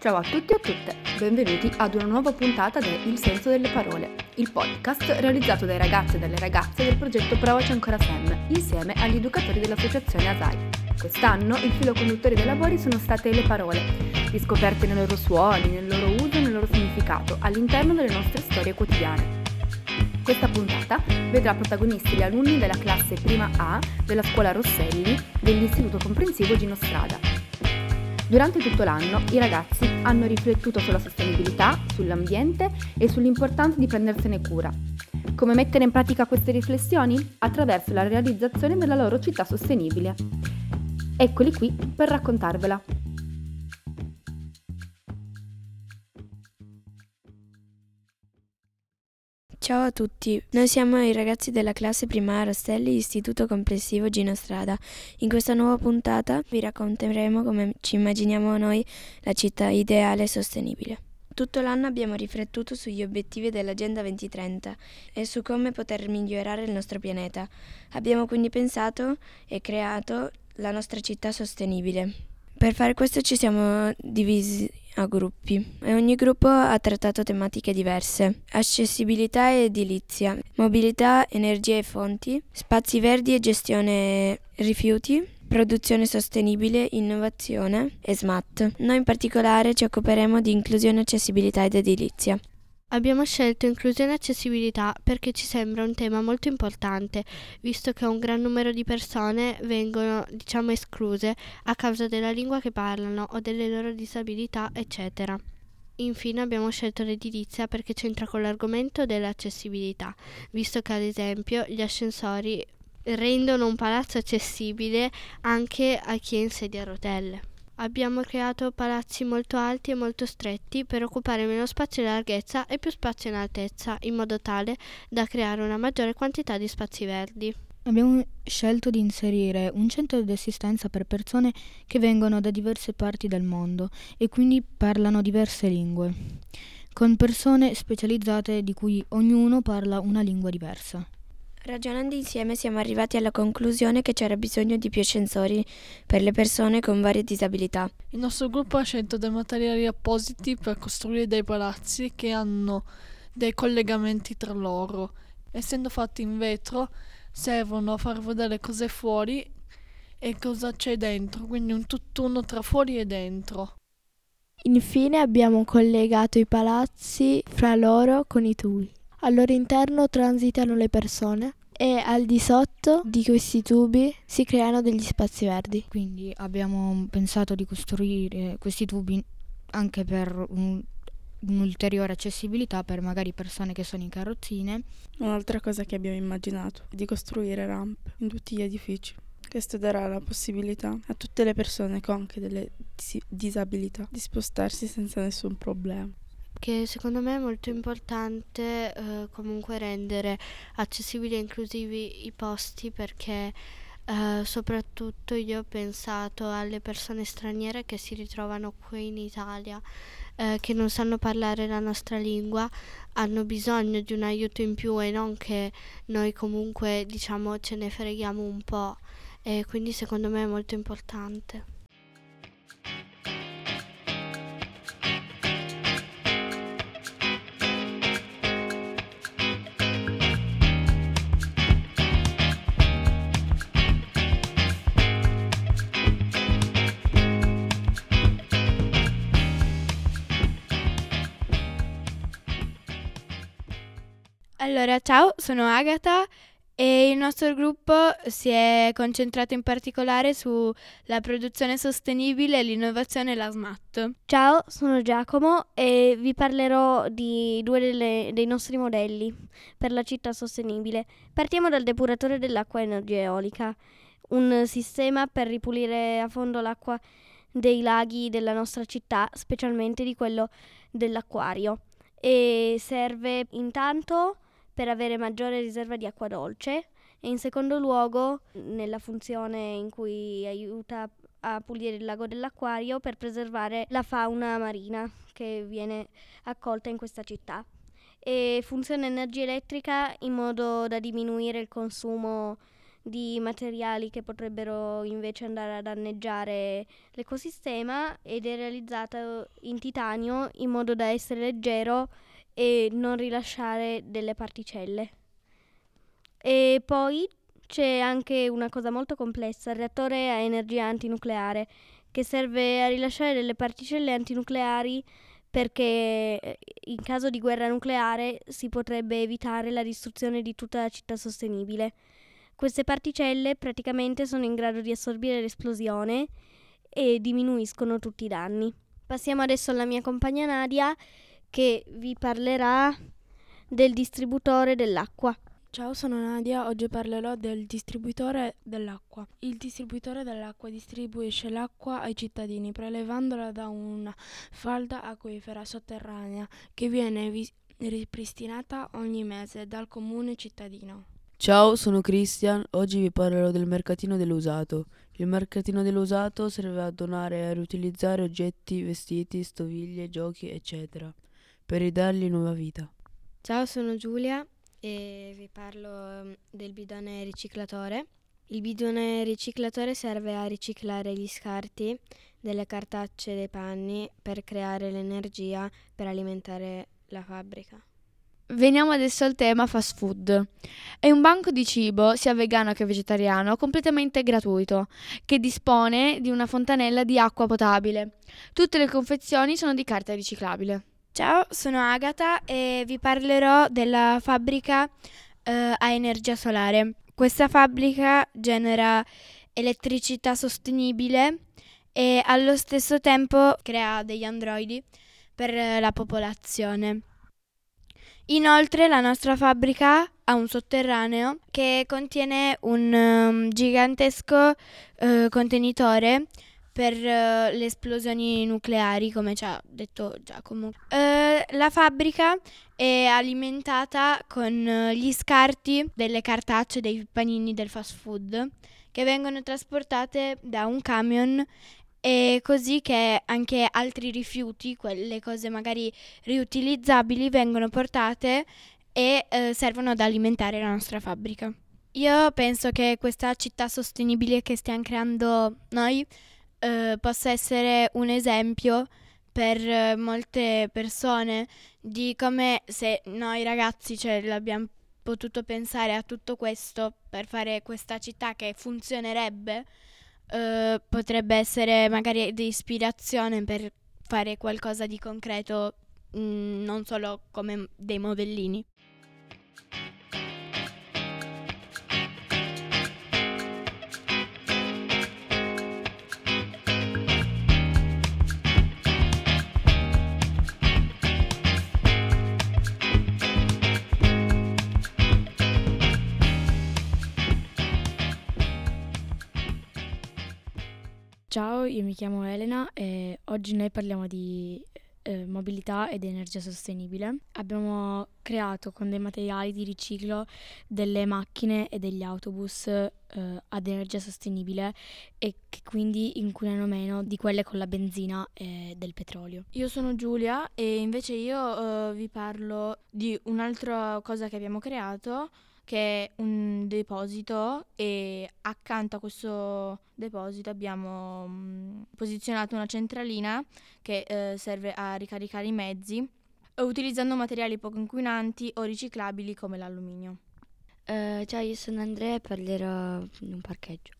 Ciao a tutti e a tutte, benvenuti ad una nuova puntata di Il Senso delle Parole, il podcast realizzato dai ragazzi e dalle ragazze del progetto Provaci ancora Fam, insieme agli educatori dell'associazione ASAI. Quest'anno il filo conduttore dei lavori sono state le parole, riscoperte nei loro suoni, nel loro uso e nel loro significato, all'interno delle nostre storie quotidiane. Questa puntata vedrà protagonisti gli alunni della classe prima A della scuola Rosselli dell'Istituto Comprensivo Gino Strada. Durante tutto l'anno i ragazzi hanno riflettuto sulla sostenibilità, sull'ambiente e sull'importanza di prendersene cura. Come mettere in pratica queste riflessioni? Attraverso la realizzazione della loro città sostenibile. Eccoli qui per raccontarvela. Ciao a tutti, noi siamo i ragazzi della classe prima A Rosselli, Istituto Comprensivo Gino Strada. In questa nuova puntata vi racconteremo come ci immaginiamo noi la città ideale e sostenibile. Tutto l'anno abbiamo riflettuto sugli obiettivi dell'Agenda 2030 e su come poter migliorare il nostro pianeta. Abbiamo quindi pensato e creato la nostra città sostenibile. Per fare questo ci siamo divisi a gruppi e ogni gruppo ha trattato tematiche diverse: accessibilità e edilizia, mobilità, energia e fonti, spazi verdi e gestione rifiuti, produzione sostenibile, innovazione e smart. Noi in particolare ci occuperemo di inclusione, accessibilità ed edilizia. Abbiamo scelto inclusione e accessibilità perché ci sembra un tema molto importante, visto che un gran numero di persone vengono, escluse a causa della lingua che parlano o delle loro disabilità, eccetera. Infine abbiamo scelto l'edilizia perché c'entra con l'argomento dell'accessibilità, visto che ad esempio gli ascensori rendono un palazzo accessibile anche a chi è in sedia a rotelle. Abbiamo creato palazzi molto alti e molto stretti per occupare meno spazio in larghezza e più spazio in altezza, in modo tale da creare una maggiore quantità di spazi verdi. Abbiamo scelto di inserire un centro di assistenza per persone che vengono da diverse parti del mondo e quindi parlano diverse lingue, con persone specializzate di cui ognuno parla una lingua diversa. Ragionando insieme siamo arrivati alla conclusione che c'era bisogno di più ascensori per le persone con varie disabilità. Il nostro gruppo ha scelto dei materiali appositi per costruire dei palazzi che hanno dei collegamenti tra loro. Essendo fatti in vetro, servono a far vedere cos'è fuori e cosa c'è dentro, quindi un tutt'uno tra fuori e dentro. Infine abbiamo collegato i palazzi fra loro con i tubi. Al loro interno transitano le persone e al di sotto di questi tubi si creano degli spazi verdi. Quindi abbiamo pensato di costruire questi tubi anche per un'ulteriore accessibilità per magari persone che sono in carrozzine. Un'altra cosa che abbiamo immaginato è di costruire rampe in tutti gli edifici. Questo darà la possibilità a tutte le persone con anche delle disabilità di spostarsi senza nessun problema. Che secondo me è molto importante comunque rendere accessibili e inclusivi i posti, perché soprattutto io ho pensato alle persone straniere che si ritrovano qui in Italia, che non sanno parlare la nostra lingua, hanno bisogno di un aiuto in più e non che noi comunque ce ne freghiamo un po', e quindi secondo me è molto importante. Allora, ciao, sono Agata e il nostro gruppo si è concentrato in particolare sulla produzione sostenibile, l'innovazione e la smart. Ciao, sono Giacomo e vi parlerò di due dei nostri modelli per la città sostenibile. Partiamo dal depuratore dell'acqua a energia eolica, un sistema per ripulire a fondo l'acqua dei laghi della nostra città, specialmente di quello dell'acquario, e serve intanto per avere maggiore riserva di acqua dolce e in secondo luogo nella funzione in cui aiuta a pulire il lago dell'acquario per preservare la fauna marina che viene accolta in questa città, e funziona energia elettrica in modo da diminuire il consumo di materiali che potrebbero invece andare a danneggiare l'ecosistema, ed è realizzato in titanio in modo da essere leggero e non rilasciare delle particelle. E poi c'è anche una cosa molto complessa, il reattore a energia antinucleare, che serve a rilasciare delle particelle antinucleari perché in caso di guerra nucleare si potrebbe evitare la distruzione di tutta la città sostenibile. Queste particelle praticamente sono in grado di assorbire l'esplosione e diminuiscono tutti i danni. Passiamo adesso alla mia compagna Nadia, che vi parlerà del distributore dell'acqua. Ciao, sono Nadia. Oggi parlerò del distributore dell'acqua. Il distributore dell'acqua distribuisce l'acqua ai cittadini, prelevandola da una falda acquifera sotterranea che viene ripristinata ogni mese dal comune cittadino. Ciao, sono Christian. Oggi vi parlerò del mercatino dell'usato. Il mercatino dell'usato serve a donare e a riutilizzare oggetti, vestiti, stoviglie, giochi, eccetera, per ridargli nuova vita. Ciao, sono Giulia. E vi parlo del bidone riciclatore. Il bidone riciclatore serve a riciclare gli scarti delle cartacce, dei panni, per creare l'energia per alimentare la fabbrica. Veniamo adesso al tema fast food. È un banco di cibo, sia vegano che vegetariano, completamente gratuito, che dispone di una fontanella di acqua potabile. Tutte le confezioni sono di carta riciclabile. Ciao, sono Agata e vi parlerò della fabbrica a energia solare. Questa fabbrica genera elettricità sostenibile e allo stesso tempo crea degli androidi per la popolazione. Inoltre la nostra fabbrica ha un sotterraneo che contiene un gigantesco contenitore per le esplosioni nucleari, come ci ha detto Giacomo. La fabbrica è alimentata con gli scarti delle cartacce, dei panini, del fast food, che vengono trasportate da un camion, e così che anche altri rifiuti, quelle cose magari riutilizzabili, vengono portate e servono ad alimentare la nostra fabbrica. Io penso che questa città sostenibile che stiamo creando noi possa essere un esempio per molte persone di come, se noi ragazzi l'abbiamo potuto pensare a tutto questo per fare questa città che funzionerebbe, potrebbe essere magari di ispirazione per fare qualcosa di concreto, non solo come dei modellini. Ciao, io mi chiamo Elena e oggi noi parliamo di mobilità ed energia sostenibile. Abbiamo creato con dei materiali di riciclo delle macchine e degli autobus ad energia sostenibile e che quindi inquinano meno di quelle con la benzina e del petrolio. Io sono Giulia e invece io vi parlo di un'altra cosa che abbiamo creato, che è un deposito, e accanto a questo deposito abbiamo posizionato una centralina che serve a ricaricare i mezzi utilizzando materiali poco inquinanti o riciclabili come l'alluminio. Ciao, io sono Andrea e parlerò di un parcheggio.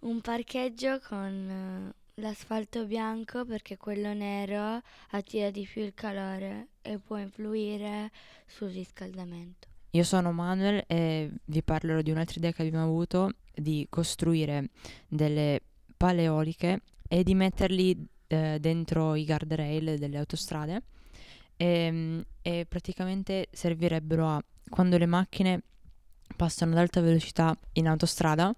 Un parcheggio con l'asfalto bianco, perché quello nero attira di più il calore e può influire sul riscaldamento. Io sono Manuel e vi parlerò di un'altra idea che abbiamo avuto, di costruire delle pale eoliche e di metterli dentro i guardrail delle autostrade e praticamente servirebbero a, quando le macchine passano ad alta velocità in autostrada,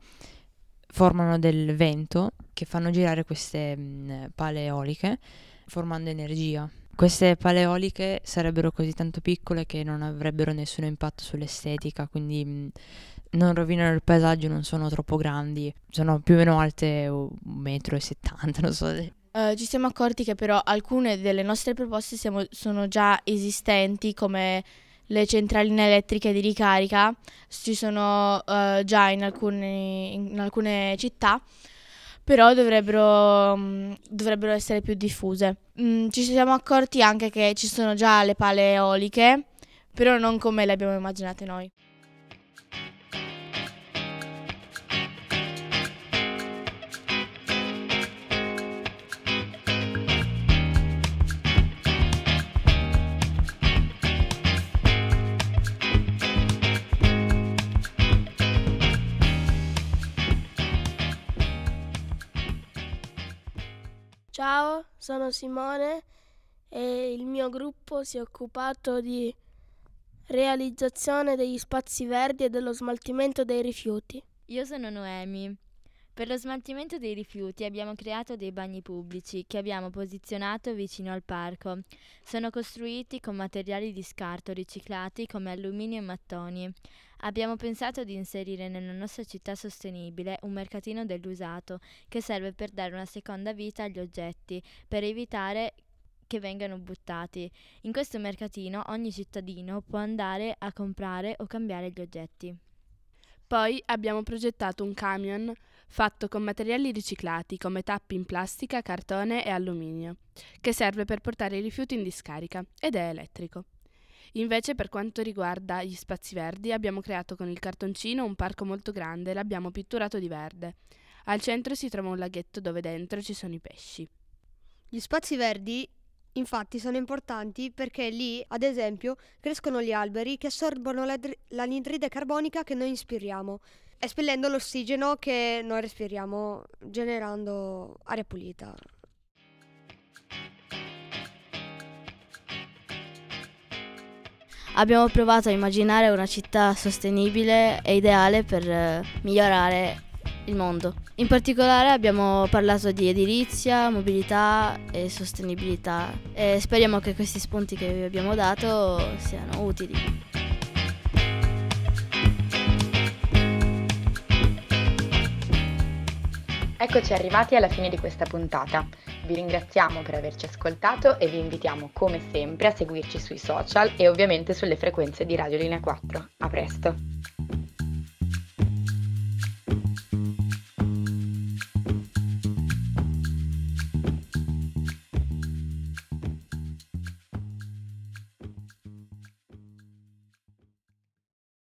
formano del vento che fanno girare queste pale eoliche formando energia. Queste pale eoliche sarebbero così tanto piccole che non avrebbero nessun impatto sull'estetica, quindi non rovinano il paesaggio, non sono troppo grandi, sono più o meno alte 1,70 metri, non so. Ci siamo accorti che però alcune delle nostre proposte sono già esistenti, come le centraline elettriche di ricarica ci sono già in alcune città, però dovrebbero essere più diffuse. Ci siamo accorti anche che ci sono già le pale eoliche, però non come le abbiamo immaginate noi. Ciao, sono Simone e il mio gruppo si è occupato di realizzazione degli spazi verdi e dello smaltimento dei rifiuti. Io sono Noemi. Per lo smaltimento dei rifiuti abbiamo creato dei bagni pubblici che abbiamo posizionato vicino al parco. Sono costruiti con materiali di scarto riciclati come alluminio e mattoni. Abbiamo pensato di inserire nella nostra città sostenibile un mercatino dell'usato che serve per dare una seconda vita agli oggetti, per evitare che vengano buttati. In questo mercatino ogni cittadino può andare a comprare o cambiare gli oggetti. Poi abbiamo progettato un camion fatto con materiali riciclati come tappi in plastica, cartone e alluminio, che serve per portare i rifiuti in discarica ed è elettrico. Invece, per quanto riguarda gli spazi verdi, abbiamo creato con il cartoncino un parco molto grande e l'abbiamo pitturato di verde. Al centro si trova un laghetto dove dentro ci sono i pesci. Gli spazi verdi, infatti, sono importanti perché lì, ad esempio, crescono gli alberi che assorbono l'anidride carbonica che noi inspiriamo, espellendo l'ossigeno che noi respiriamo, generando aria pulita. Abbiamo provato a immaginare una città sostenibile e ideale per migliorare il mondo. In particolare abbiamo parlato di edilizia, mobilità e sostenibilità e speriamo che questi spunti che vi abbiamo dato siano utili. Eccoci arrivati alla fine di questa puntata. Vi ringraziamo per averci ascoltato e vi invitiamo come sempre a seguirci sui social e ovviamente sulle frequenze di Radio Linea 4. A presto!